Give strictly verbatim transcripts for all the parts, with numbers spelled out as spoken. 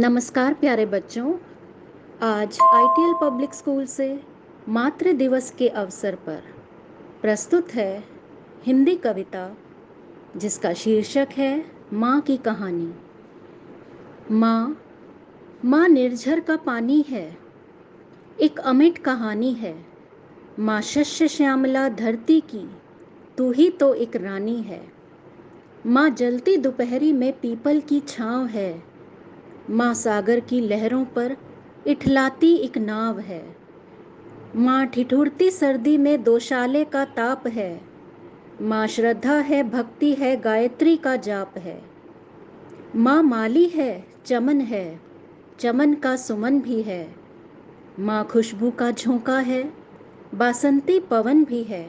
नमस्कार प्यारे बच्चों, आज आईटीएल पब्लिक स्कूल से मातृ दिवस के अवसर पर प्रस्तुत है हिंदी कविता जिसका शीर्षक है माँ की कहानी। माँ माँ निर्झर का पानी है, एक अमिट कहानी है। माँ शस्य श्यामला धरती की, तू ही तो एक रानी है। माँ जलती दोपहरी में पीपल की छाँव है। माँ सागर की लहरों पर इठलाती एक नाव है। माँ ठिठुरती सर्दी में दोशाले का ताप है। माँ श्रद्धा है, भक्ति है, गायत्री का जाप है। माँ माली है, चमन है, चमन का सुमन भी है। माँ खुशबू का झोंका है, बासंती पवन भी है।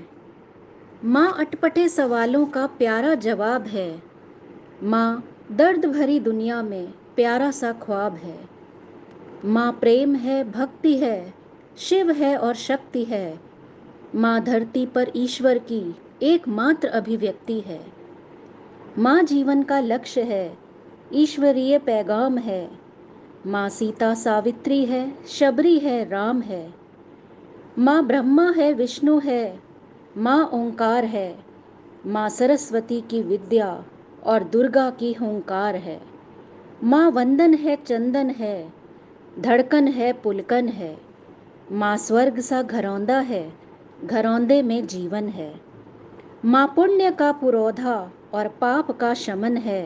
माँ अटपटे सवालों का प्यारा जवाब है। माँ दर्द भरी दुनिया में प्यारा सा ख्वाब है। माँ प्रेम है, भक्ति है, शिव है और शक्ति है। माँ धरती पर ईश्वर की एकमात्र अभिव्यक्ति है। माँ जीवन का लक्ष्य है, ईश्वरीय पैगाम है। माँ सीता सावित्री है, शबरी है, राम है। माँ ब्रह्मा है, विष्णु है। माँ ओंकार है। माँ सरस्वती की विद्या और दुर्गा की हुंकार है। माँ वंदन है, चंदन है, धड़कन है, पुलकन है। माँ स्वर्ग सा घरौंदा है, घरौंदे में जीवन है। माँ पुण्य का पुरोधा और पाप का शमन है।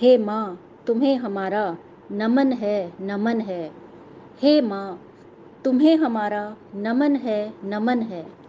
हे माँ, तुम्हें हमारा नमन है, नमन है। हे माँ, तुम्हें हमारा नमन है, नमन है।